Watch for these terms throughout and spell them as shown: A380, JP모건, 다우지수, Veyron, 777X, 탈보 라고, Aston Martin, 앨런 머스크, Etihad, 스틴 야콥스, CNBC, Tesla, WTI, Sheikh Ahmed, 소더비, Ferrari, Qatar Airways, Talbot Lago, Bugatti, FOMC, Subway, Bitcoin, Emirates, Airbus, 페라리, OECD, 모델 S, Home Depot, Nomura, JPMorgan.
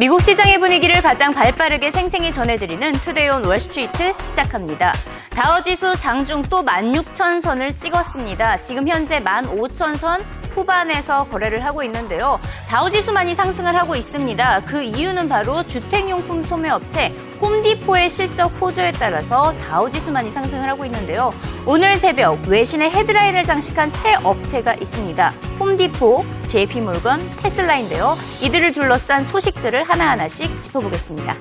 미국 시장의 분위기를 가장 발빠르게 생생히 전해드리는 투데이 온 월스트리트 시작합니다. 다우지수 장중 또 16,000선을 찍었습니다. 지금 현재 15,000선 후반에서 거래를 하고 있는데요. 다우지수만이 상승을 하고 있습니다. 그 이유는 바로 주택용품 소매업체 홈디포의 실적 호조에 따라서 다우지수만이 상승을 하고 있는데요. 오늘 새벽 외신의 헤드라인을 장식한 세 업체가 있습니다. 홈디포, JP모건, 테슬라인데요. 이들을 둘러싼 소식들을 하나하나씩 짚어보겠습니다.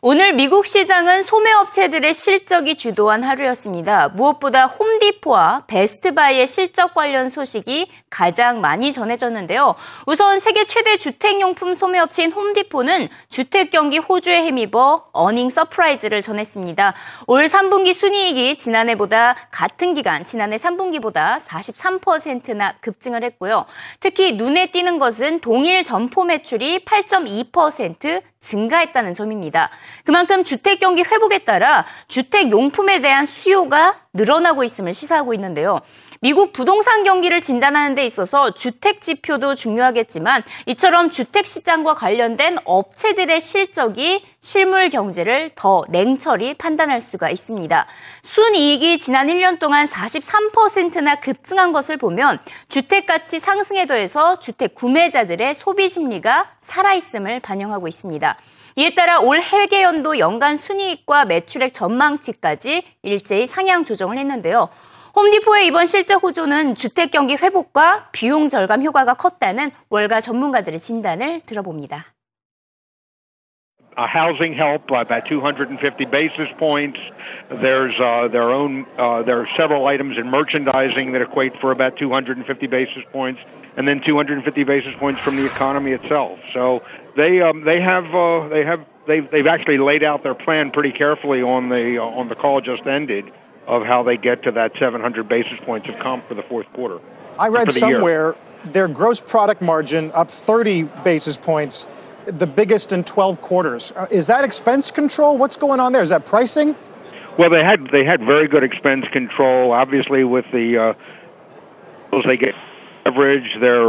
오늘 미국 시장은 소매업체들의 실적이 주도한 하루였습니다. 무엇보다 홈디포와 베스트바이의 실적 관련 소식이 가장 많이 전해졌는데요. 우선 세계 최대 주택용품 소매업체인 홈디포는 주택경기 호주에 힘입어 어닝 서프라이즈를 전했습니다. 올 3분기 순이익이 지난해 3분기보다 43%나 급증을 했고요. 특히 눈에 띄는 것은 동일 점포 매출이 8.2% 증가했다는 점입니다. 그만큼 주택 경기 회복에 따라 주택 용품에 대한 수요가 늘어나고 있음을 시사하고 있는데요. 미국 부동산 경기를 진단하는 데 있어서 주택 지표도 중요하겠지만 이처럼 주택 시장과 관련된 업체들의 실적이 실물 경제를 더 냉철히 판단할 수가 있습니다. 순이익이 지난 1년 동안 43%나 급증한 것을 보면 주택 가치 상승에 더해서 주택 구매자들의 소비 심리가 살아있음을 반영하고 있습니다. 이에 따라 올 회계연도 연간 순이익과 매출액 전망치까지 일제히 상향 조정을 했는데요. 홈디포의 이번 실적 호조는 주택 경기 회복과 비용 절감 효과가 컸다는 월가 전문가들의 진단을 들어봅니다. Housing help by 250 basis points. There are several items in merchandising that equate for about 250 basis points, and then 250 basis points from the economy itself. So they've actually laid out their plan pretty carefully on the call just ended. Of how they get to that 700 basis points of comp for the fourth quarter. I read somewhere their gross product margin up 30 basis points, the biggest in 12 quarters. Is that expense control? What's going on there? Is that pricing? Well, they had very good expense control. Obviously, with the they get leverage, their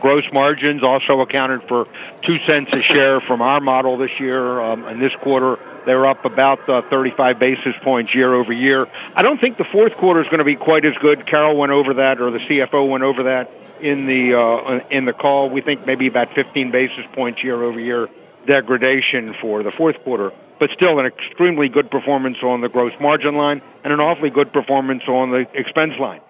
gross margins also accounted for 2 cents a share from our model this year and this quarter. They're up about 35 basis points year over year. I don't think the fourth quarter is going to be quite as good. Carol went over that, or the CFO went over that in the call. We think maybe about 15 basis points year over year degradation for the fourth quarter, but still an extremely good performance on the gross margin line and an awfully good performance on the expense line.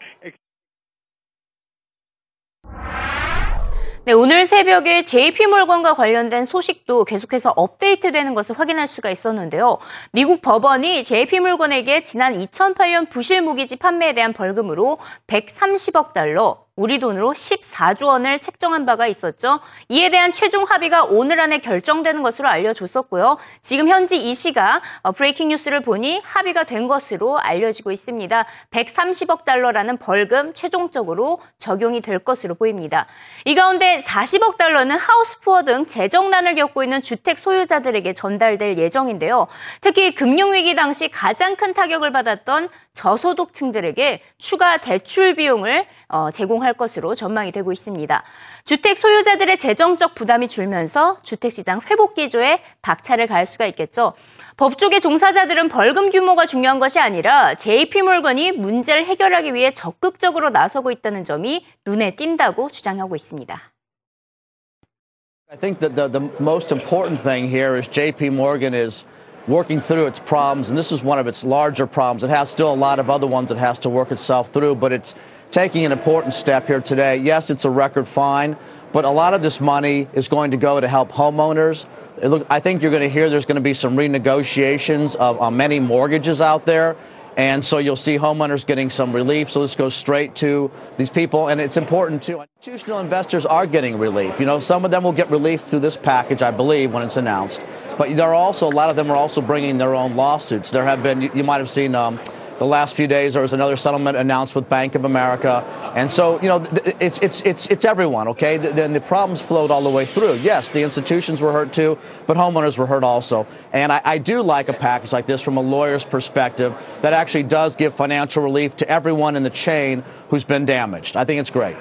네, 오늘 새벽에 JP모건과 관련된 소식도 계속해서 업데이트되는 것을 확인할 수가 있었는데요. 미국 법원이 JP모건에게 지난 2008년 부실모기지 판매에 대한 벌금으로 130억 달러, 우리 돈으로 14조 원을 책정한 바가 있었죠. 이에 대한 최종 합의가 오늘 안에 결정되는 것으로 알려줬었고요. 지금 현지 이 시각 브레이킹 뉴스를 보니 합의가 된 것으로 알려지고 있습니다. 130억 달러라는 벌금 최종적으로 적용이 될 것으로 보입니다. 이 가운데 40억 달러는 하우스 푸어 등 재정난을 겪고 있는 주택 소유자들에게 전달될 예정인데요. 특히 금융위기 당시 가장 큰 타격을 받았던 저소득층들에게 추가 대출 비용을 제공할 것으로 전망이 되고 있습니다. 주택 소유자들의 재정적 부담이 줄면서 주택시장 회복 기조에 박차를 가할 수가 있겠죠. 법조계 종사자들은 벌금 규모가 중요한 것이 아니라 JP모건이 문제를 해결하기 위해 적극적으로 나서고 있다는 점이 눈에 띈다고 주장하고 있습니다. I think that the most important thing here is JPMorgan is working through its problems, and this is one of its larger problems. It has still a lot of other ones it has to work itself through, but it's taking an important step here today. Yes, it's a record fine, but a lot of this money is going to go to help homeowners. Look, I think you're going to hear there's going to be some renegotiations on many mortgages out there, and so you'll see homeowners getting some relief. So this goes straight to these people, and it's important, too. Institutional investors are getting relief. You know, some of them will get relief through this package, I believe, when it's announced. But there are also a lot of them are also bringing their own lawsuits. There have been, you might have seen the last few days. There was another settlement announced with Bank of America. And so, you know, it's everyone, okay? Then the problems flowed all the way through. Yes, the institutions were hurt too, but homeowners were hurt also. And I do like a package like this from a lawyer's perspective that actually does give financial relief to everyone in the chain who's been damaged. I think it's great.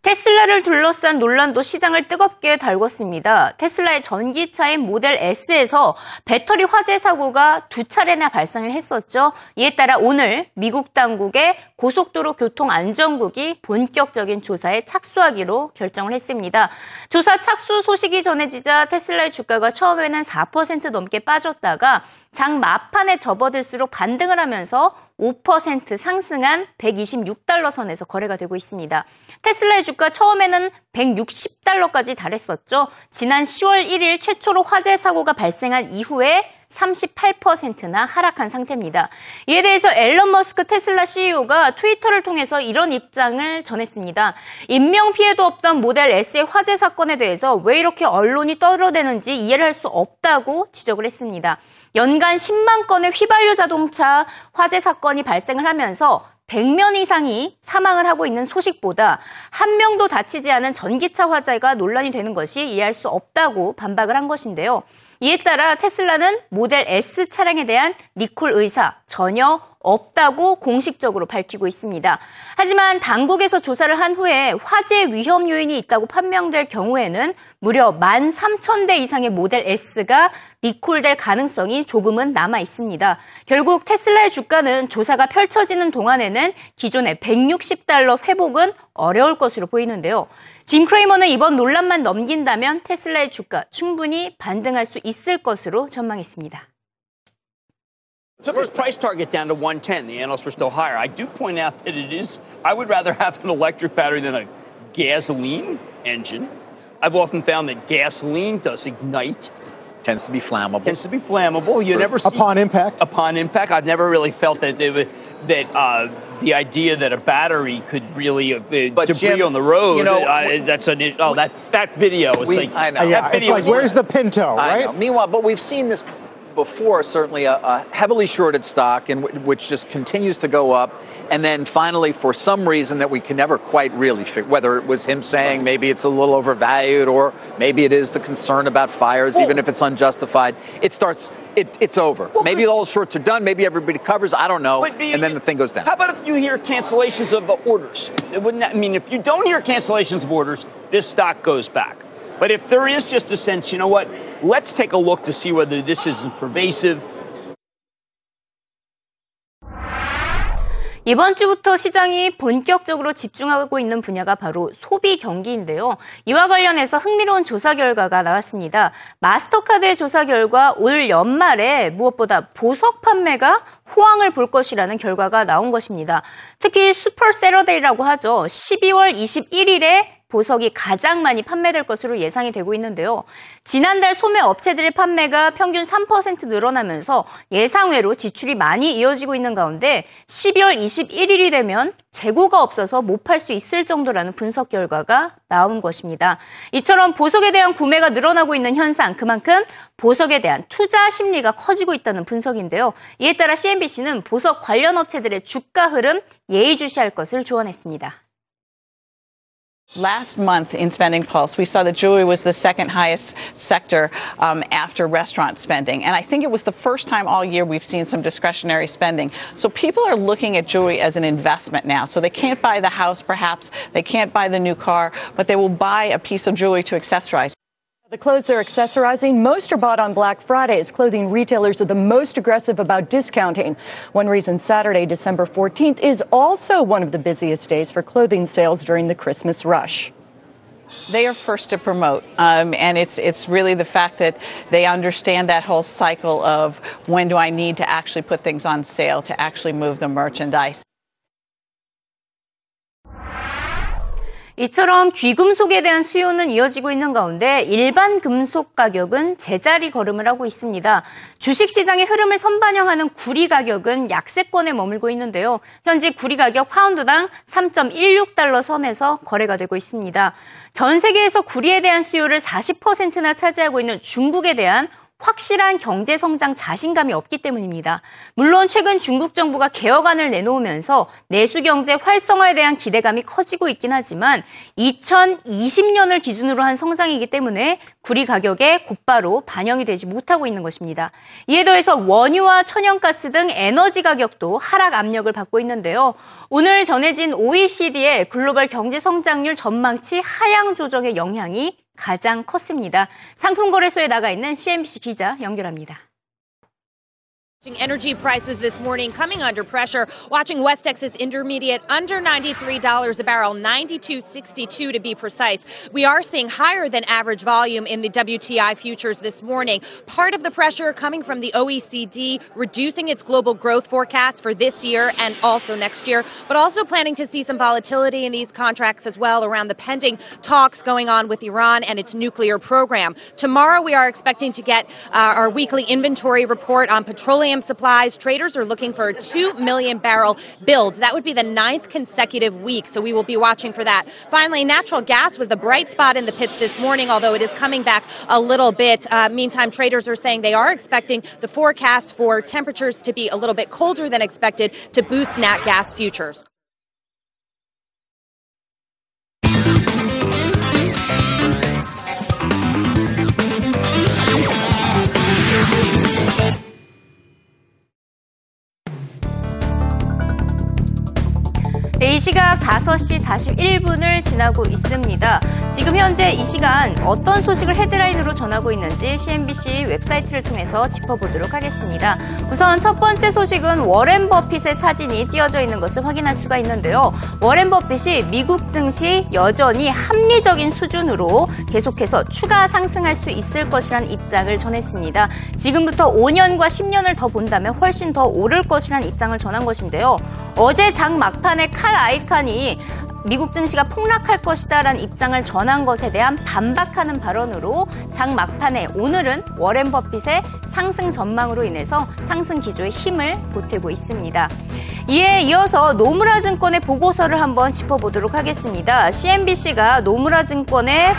테슬라를 둘러싼 논란도 시장을 뜨겁게 달궜습니다. 테슬라의 전기차인 모델 S에서 배터리 화재 사고가 두 차례나 발생을 했었죠. 이에 따라 오늘 미국 당국의 고속도로 교통안전국이 본격적인 조사에 착수하기로 결정을 했습니다. 조사 착수 소식이 전해지자 테슬라의 주가가 처음에는 4% 넘게 빠졌다가 장 막판에 접어들수록 반등을 하면서 5% 상승한 126달러 선에서 거래가 되고 있습니다. 테슬라의 주가 처음에는 160달러까지 달했었죠. 지난 10월 1일 최초로 화재 사고가 발생한 이후에 38%나 하락한 상태입니다. 이에 대해서 앨런 머스크 테슬라 CEO가 트위터를 통해서 이런 입장을 전했습니다. 인명피해도 없던 모델 S의 화재 사건에 대해서 왜 이렇게 언론이 떠들어대는지 이해를 할 수 없다고 지적을 했습니다. 연간 10만 건의 휘발유 자동차 화재 사건이 발생을 하면서 100명 이상이 사망을 하고 있는 소식보다 한 명도 다치지 않은 전기차 화재가 논란이 되는 것이 이해할 수 없다고 반박을 한 것인데요. 이에 따라 테슬라는 모델 S 차량에 대한 리콜 의사 전혀 없다고 공식적으로 밝히고 있습니다. 하지만 당국에서 조사를 한 후에 화재 위험 요인이 있다고 판명될 경우에는 무려 13,000대 이상의 모델 S가 리콜될 가능성이 조금은 남아 있습니다. 결국 테슬라의 주가는 조사가 펼쳐지는 동안에는 기존의 160달러 회복은 어려울 것으로 보이는데요. 짐 크레이머는 이번 논란만 넘긴다면 테슬라의 주가 충분히 반등할 수 있을 것으로 전망했습니다. Took his price target down to 110. The analysts were still higher. I do point out that it is, I would rather have an electric battery than a gasoline engine. I've often found that gasoline does ignite. Tends to be flammable. You never see Upon impact. I've never really felt that it would, the idea that a battery could really debris on the road, you know, that's an issue. Oh, that video is like, I know. That video it's like, where's the Pinto, right? I know. Meanwhile, but we've seen this before, certainly a heavily shorted stock, and which just continues to go up, and then finally, for some reason that we can never quite really figure, whether it was him saying maybe it's a little overvalued, or maybe it is the concern about fires, even if it's unjustified, it starts. It's over. Well, maybe all the shorts are done. Maybe everybody covers. I don't know. And then the thing goes down. How about if you hear cancellations of orders? It wouldn't. I mean, if you don't hear cancellations of orders, this stock goes back. But if there is just a sense, you know what, let's take a look to see whether this is pervasive. 이번 주부터 시장이 본격적으로 집중하고 있는 분야가 바로 소비 경기인데요. 이와 관련해서 흥미로운 조사 결과가 나왔습니다. 마스터카드의 조사 결과 올 연말에 무엇보다 보석 판매가 호황을 볼 것이라는 결과가 나온 것입니다. 특히 슈퍼 세러데이라고 하죠. 12월 21일에 보석이 가장 많이 판매될 것으로 예상이 되고 있는데요. 지난달 소매 업체들의 판매가 평균 3% 늘어나면서 예상외로 지출이 많이 이어지고 있는 가운데 12월 21일이 되면 재고가 없어서 못 팔 수 있을 정도라는 분석 결과가 나온 것입니다. 이처럼 보석에 대한 구매가 늘어나고 있는 현상, 그만큼 보석에 대한 투자 심리가 커지고 있다는 분석인데요. 이에 따라 CNBC는 보석 관련 업체들의 주가 흐름 예의주시할 것을 조언했습니다. Last month in Spending Pulse, we saw that jewelry was the second highest sector after restaurant spending. And I think it was the first time all year we've seen some discretionary spending. So people are looking at jewelry as an investment now. So they can't buy the house, perhaps. They can't buy the new car, but they will buy a piece of jewelry to accessorize. The clothes they're accessorizing, most are bought on Black Friday as clothing retailers are the most aggressive about discounting. One reason Saturday, December 14th, is also one of the busiest days for clothing sales during the Christmas rush. They are first to promote, and it's really the fact that they understand that whole cycle of when do I need to actually put things on sale to actually move the merchandise. 이처럼 귀금속에 대한 수요는 이어지고 있는 가운데 일반 금속 가격은 제자리 걸음을 하고 있습니다. 주식시장의 흐름을 선반영하는 구리 가격은 약세권에 머물고 있는데요. 현재 구리 가격 파운드당 3.16달러 선에서 거래가 되고 있습니다. 전 세계에서 구리에 대한 수요를 40%나 차지하고 있는 중국에 대한 확실한 경제성장 자신감이 없기 때문입니다. 물론 최근 중국 정부가 개혁안을 내놓으면서 내수경제 활성화에 대한 기대감이 커지고 있긴 하지만 2020년을 기준으로 한 성장이기 때문에 구리 가격에 곧바로 반영이 되지 못하고 있는 것입니다. 이에 더해서 원유와 천연가스 등 에너지 가격도 하락 압력을 받고 있는데요. 오늘 전해진 OECD의 글로벌 경제성장률 전망치 하향 조정의 영향이 가장 컸습니다. 상품거래소에 나가 있는 CNBC 기자 연결합니다. Energy prices this morning coming under pressure. Watching West Texas Intermediate under $93 a barrel, 92.62 to be precise. We are seeing higher than average volume in the WTI futures this morning. Part of the pressure coming from the OECD reducing its global growth forecast for this year and also next year, but also planning to see some volatility in these contracts as well around the pending talks going on with Iran and its nuclear program. Tomorrow we are expecting to get our weekly inventory report on petroleum supplies. Traders are looking for a 2 million barrel build. That would be the ninth consecutive week, so we will be watching for that. Finally, natural gas was the bright spot in the pits this morning, although it is coming back a little bit. Meantime, traders are saying they are expecting the forecast for temperatures to be a little bit colder than expected to boost nat gas futures. 네, 이 시각 5시 41분을 지나고 있습니다. 지금 현재 이 시간 어떤 소식을 헤드라인으로 전하고 있는지 CNBC 웹사이트를 통해서 짚어보도록 하겠습니다. 우선 첫 번째 소식은 워렌 버핏의 사진이 띄어져 있는 것을 확인할 수가 있는데요. 워렌 버핏이 미국 증시 여전히 합리적인 수준으로 계속해서 추가 상승할 수 있을 것이라는 입장을 전했습니다. 지금부터 5년과 10년을 더 본다면 훨씬 더 오를 것이라는 입장을 전한 것인데요. 어제 장 막판에 칼 아이칸이 미국 증시가 폭락할 것이다라는 입장을 전한 것에 대한 반박하는 발언으로 장 막판에 오늘은 워렌 버핏의 상승 전망으로 인해서 상승 기조의 힘을 보태고 있습니다. 이에 이어서 노무라 증권의 보고서를 한번 짚어보도록 하겠습니다. CNBC가 노무라 증권의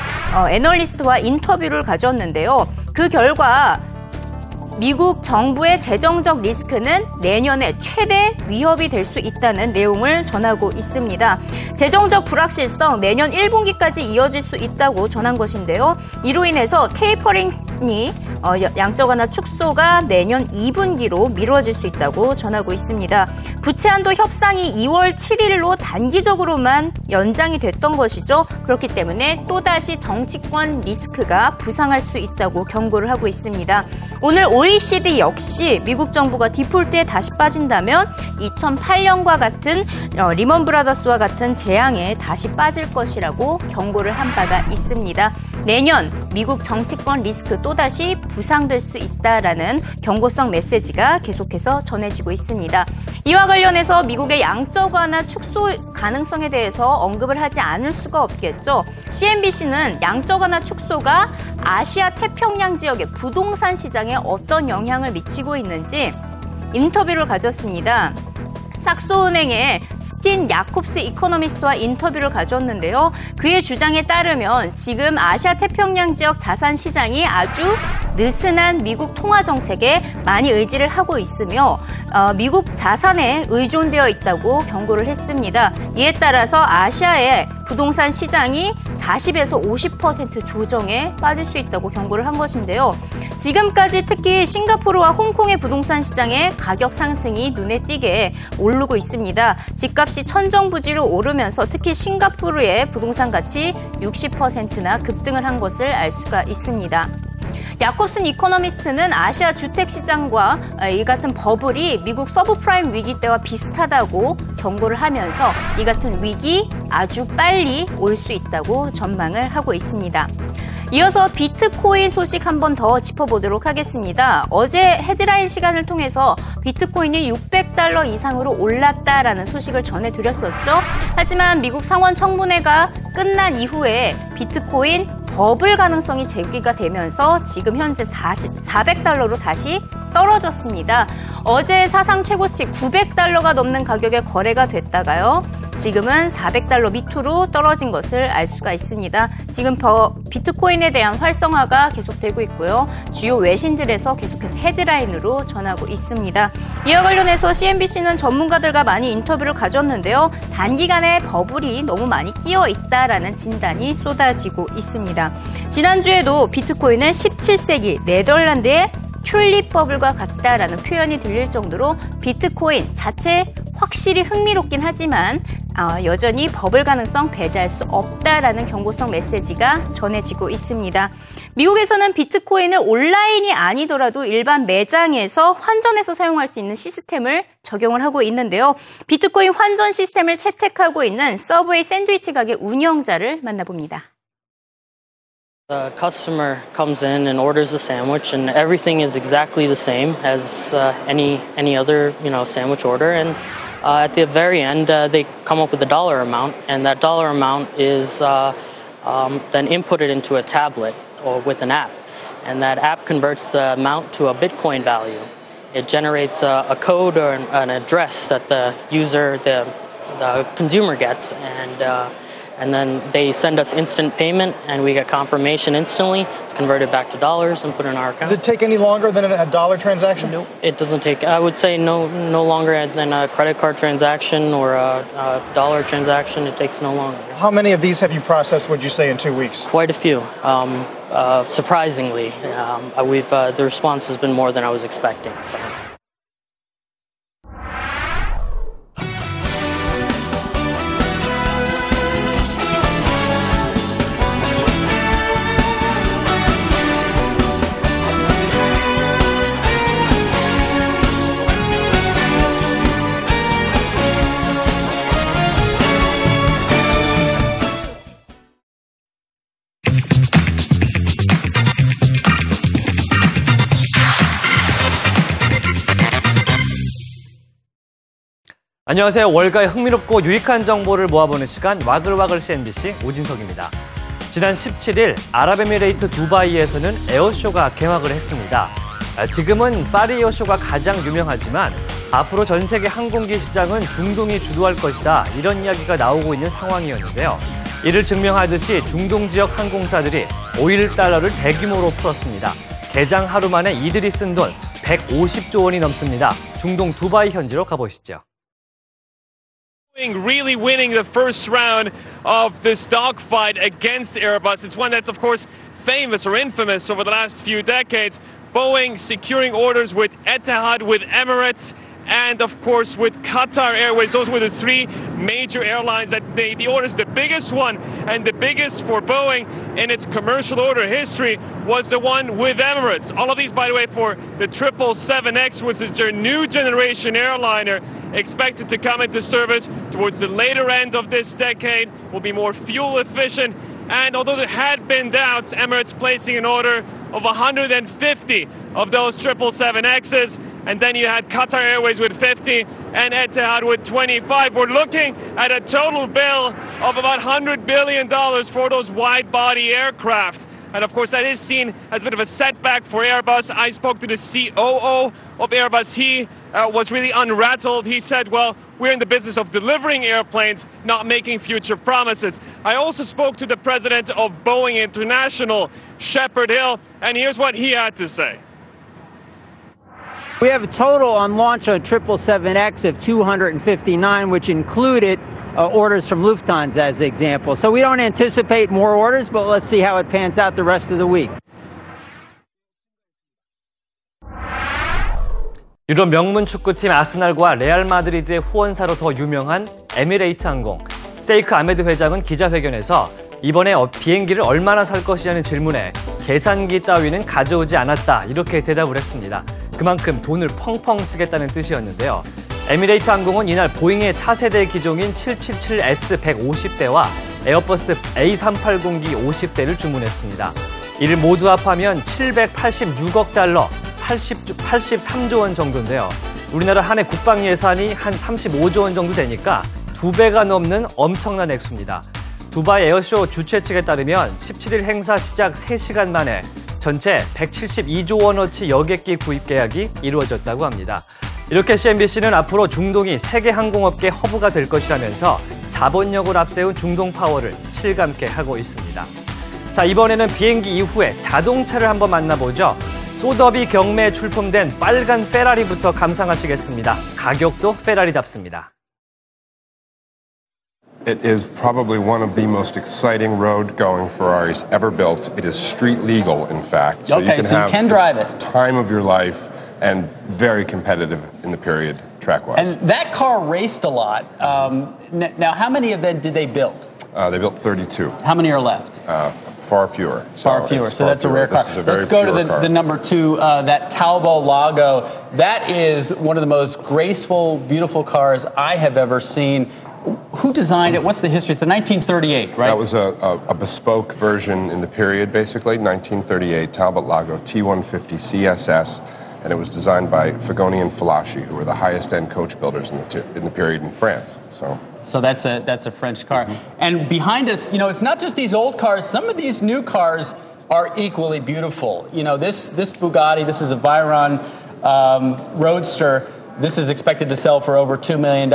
애널리스트와 인터뷰를 가졌는데요. 그 결과 미국 정부의 재정적 리스크는 내년에 최대 위협이 될 수 있다는 내용을 전하고 있습니다. 재정적 불확실성 내년 1분기까지 이어질 수 있다고 전한 것인데요. 이로 인해서 테이퍼링이 양적 완화 축소가 내년 2분기로 미뤄질 수 있다고 전하고 있습니다. 부채 한도 협상이 2월 7일로 단기적으로만 연장이 됐던 것이죠. 그렇기 때문에 또다시 정치권 리스크가 부상할 수 있다고 경고를 하고 있습니다. 오늘 OECD 역시 미국 정부가 디폴트에 다시 빠진다면 2008년과 같은 리먼 브라더스와 같은 재앙에 다시 빠질 것이라고 경고를 한 바가 있습니다. 내년 미국 정치권 리스크 또다시 부상될 수 있다라는 경고성 메시지가 계속해서 전해지고 있습니다. 이와 관련해서 미국의 양적 완화 축소 가능성에 대해서 언급을 하지 않을 수가 없겠죠. CNBC는 양적 완화 축소가 아시아 태평양 지역의 부동산 시장에 어떤 영향을 미치고 있는지 인터뷰를 가졌습니다. 삭소은행의 스틴 야콥스 이코노미스트와 인터뷰를 가졌는데요. 그의 주장에 따르면 지금 아시아 태평양 지역 자산 시장이 아주 느슨한 미국 통화 정책에 많이 의지를 하고 있으며 미국 자산에 의존되어 있다고 경고를 했습니다. 이에 따라서 아시아의 부동산 시장이 40에서 50% 조정에 빠질 수 있다고 경고를 한 것인데요. 지금까지 특히 싱가포르와 홍콩의 부동산 시장의 가격 상승이 눈에 띄게 오르고 있습니다. 집값이 천정부지로 오르면서 특히 싱가포르의 부동산 가치 60%나 급등을 한 것을 알 수가 있습니다. 야콥슨 이코노미스트는 아시아 주택시장과 이 같은 버블이 미국 서브프라임 위기 때와 비슷하다고 경고를 하면서 이 같은 위기 아주 빨리 올 수 있다고 전망을 하고 있습니다. 이어서 비트코인 소식 한 번 더 짚어보도록 하겠습니다. 어제 헤드라인 시간을 통해서 비트코인이 $600 이상으로 올랐다라는 소식을 전해드렸었죠. 하지만 미국 상원 청문회가 끝난 이후에 비트코인 버블 가능성이 제기가 되면서 지금 현재 $400로 다시 떨어졌습니다. 어제 사상 최고치 $900가 넘는 가격에 거래가 됐다가요. 지금은 400달러 밑으로 떨어진 것을 알 수가 있습니다. 지금 비트코인에 대한 활성화가 계속되고 있고요. 주요 외신들에서 계속해서 헤드라인으로 전하고 있습니다. 이와 관련해서 CNBC는 전문가들과 많이 인터뷰를 가졌는데요. 단기간에 버블이 너무 많이 끼어 있다라는 진단이 쏟아지고 있습니다. 지난주에도 비트코인은 17세기 네덜란드의 튤립 버블과 같다라는 표현이 들릴 정도로 비트코인 자체 확실히 흥미롭긴 하지만 여전히 버블 가능성 배제할 수 없다라는 경고성 메시지가 전해지고 있습니다. 미국에서는 비트코인을 온라인이 아니더라도 일반 매장에서 환전해서 사용할 수 있는 시스템을 적용을 하고 있는데요. 비트코인 환전 시스템을 채택하고 있는 서브웨이 샌드위치 가게 운영자를 만나봅니다. The customer comes in and orders a sandwich, and everything is exactly the same as any other, sandwich order. And at the very end, they come up with a dollar amount, and that dollar amount is then inputted into a tablet or with an app, and that app converts the amount to a Bitcoin value. It generates a code or an address that the user, the consumer gets, and then they send us instant payment, and we get confirmation instantly. It's converted back to dollars and put in our account. Does it take any longer than a dollar transaction? No, it doesn't take. I would say no longer than a credit card transaction or a dollar transaction. It takes no longer. How many of these have you processed, would you say, in 2 weeks? Quite a few. Surprisingly, the response has been more than I was expecting. So. 안녕하세요. 월가의 흥미롭고 유익한 정보를 모아보는 시간 와글와글 CNBC 오진석입니다. 지난 17일 아랍에미레이트 두바이에서는 에어쇼가 개막을 했습니다. 지금은 파리 에어쇼가 가장 유명하지만 앞으로 전 세계 항공기 시장은 중동이 주도할 것이다 이런 이야기가 나오고 있는 상황이었는데요. 이를 증명하듯이 중동 지역 항공사들이 5.1달러를 대규모로 풀었습니다. 개장 하루 만에 이들이 쓴 돈 150조 원이 넘습니다. 중동 두바이 현지로 가보시죠. Really winning the first round of this dogfight against Airbus. It's one that's, of course, famous or infamous over the last few decades. Boeing securing orders with Etihad, with Emirates, and, of course, with Qatar Airways. Those were the three major airlines that made the orders. The biggest one and the biggest for Boeing in its commercial order history was the one with Emirates. All of these, by the way, for the 777X, which is their new generation airliner, expected to come into service towards the later end of this decade, will be more fuel efficient. And although there had been doubts, Emirates placing an order of 150 of those 777Xs. And then you had Qatar Airways with 50 and Etihad with 25. We're looking at a total bill of about $100 billion for those wide-body aircraft. And of course, that is seen as a bit of a setback for Airbus. I spoke to the COO of Airbus. He was really unrattled. He said, well, we're in the business of delivering airplanes, not making future promises. I also spoke to the president of Boeing International, Shepard Hill, and here's what he had to say. We have a total on launch on 777X of 259, which included orders from Lufthansa as an example. So we don't anticipate more orders, but let's see how it pans out the rest of the week. 유럽 명문 축구팀 아스날과 레알 마드리드의 후원사로 더 유명한 에미레이트 항공. 세이크 아메드 회장은 기자회견에서 이번에 비행기를 얼마나 살 것이냐는 질문에 계산기 따위는 가져오지 않았다 이렇게 대답을 했습니다. 그만큼 돈을 펑펑 쓰겠다는 뜻이었는데요. 에미레이트 항공은 이날 보잉의 차세대 기종인 777X 150대와 에어버스 A380기 50대를 주문했습니다. 이를 모두 합하면 786억 달러, 83조 원 정도인데요. 우리나라 한 해 국방 예산이 한 35조 원 정도 되니까 2배가 넘는 엄청난 액수입니다. 두바이 에어쇼 주최 측에 따르면 17일 행사 시작 3시간 만에 전체 172조 원어치 여객기 구입 계약이 이루어졌다고 합니다. 이렇게 CNBC는 앞으로 중동이 세계 항공업계 허브가 될 것이라면서 자본력을 앞세운 중동 파워를 실감있게 하고 있습니다. 자, 이번에는 비행기 이후에 자동차를 한번 만나보죠. 소더비 경매에 출품된 빨간 페라리부터 감상하시겠습니다. 가격도 페라리답습니다. It is probably one of the most exciting road-going Ferraris ever built. It is street legal, in fact. So okay, you can drive it. Time of your life and very competitive in the period track-wise. And that car raced a lot. Now, how many of them did they build? They built 32. How many are left? Far fewer. So that's a rare car. Let's go to the number two, that Talbot Lago. That is one of the most graceful, beautiful cars I have ever seen. Who designed it? What's the history? It's a 1938, right? That was a bespoke version in the period, basically, 1938, Talbot Lago T150 CSS, and it was designed by Fagoni and Fallaci, who were the highest-end coach builders in the period in France. So that's a French car. Mm-hmm. And behind us, you know, it's not just these old cars. Some of these new cars are equally beautiful. You know, this Bugatti, this is a Veyron Roadster. This is expected to sell for over $2 million.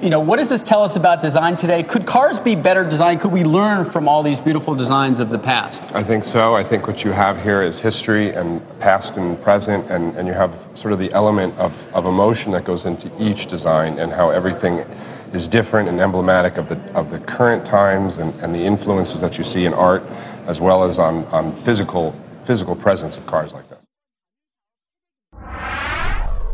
You know, what does this tell us about design today? Could cars be better designed? Could we learn from all these beautiful designs of the past? I think so. I think what you have here is history and past and present, and you have sort of the element of emotion that goes into each design and how everything is different and emblematic of the current times and the influences that you see in art, as well as on physical presence of cars like this.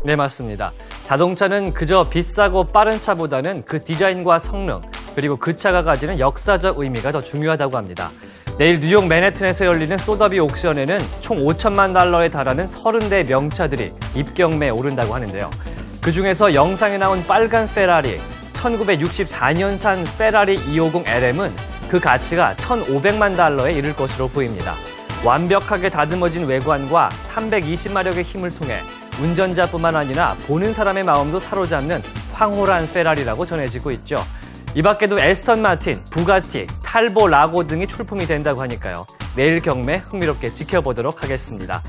네, 맞습니다. 자동차는 그저 비싸고 빠른 차보다는 그 디자인과 성능, 그리고 그 차가 가지는 역사적 의미가 더 중요하다고 합니다. 내일 뉴욕 맨해튼에서 열리는 소더비 옥션에는 총 5천만 달러에 달하는 30대 명차들이 입경매에 오른다고 하는데요. 그중에서 영상에 나온 빨간 페라리, 1964년산 페라리 250LM은 그 가치가 1,500만 달러에 이를 것으로 보입니다. 완벽하게 다듬어진 외관과 320마력의 힘을 통해 운전자뿐만 아니라 보는 사람의 마음도 사로잡는 황홀한 페라리라고 전해지고 있죠. 이 밖에도 에스턴 마틴, 부가티, 탈보 라고 등이 출품이 된다고 하니까요. 내일 경매 흥미롭게 지켜보도록 하겠습니다.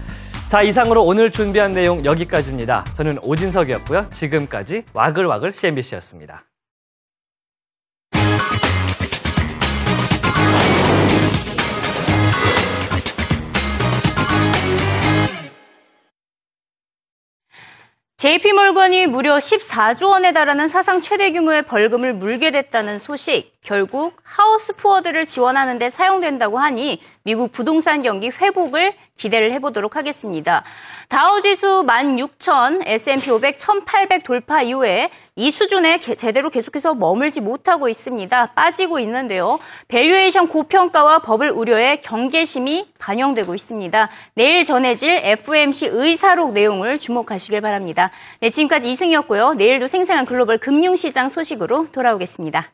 자, 이상으로 오늘 준비한 내용 여기까지입니다. 저는 오진석이었고요. 지금까지 와글와글 CNBC였습니다. JP몰건이 무려 14조 원에 달하는 사상 최대 규모의 벌금을 물게 됐다는 소식, 결국 하우스 푸어들을 지원하는 데 사용된다고 하니 미국 부동산 경기 회복을 기대를 해보도록 하겠습니다. 다우지수 16,000, S&P 500 1,800 돌파 이후에 이 수준에 제대로 계속해서 머물지 못하고 있습니다. 빠지고 있는데요. 밸류에이션 고평가와 버블 우려에 경계심이 반영되고 있습니다. 내일 전해질 FOMC 의사록 내용을 주목하시길 바랍니다. 네, 지금까지 이승이었고요. 내일도 생생한 글로벌 금융시장 소식으로 돌아오겠습니다.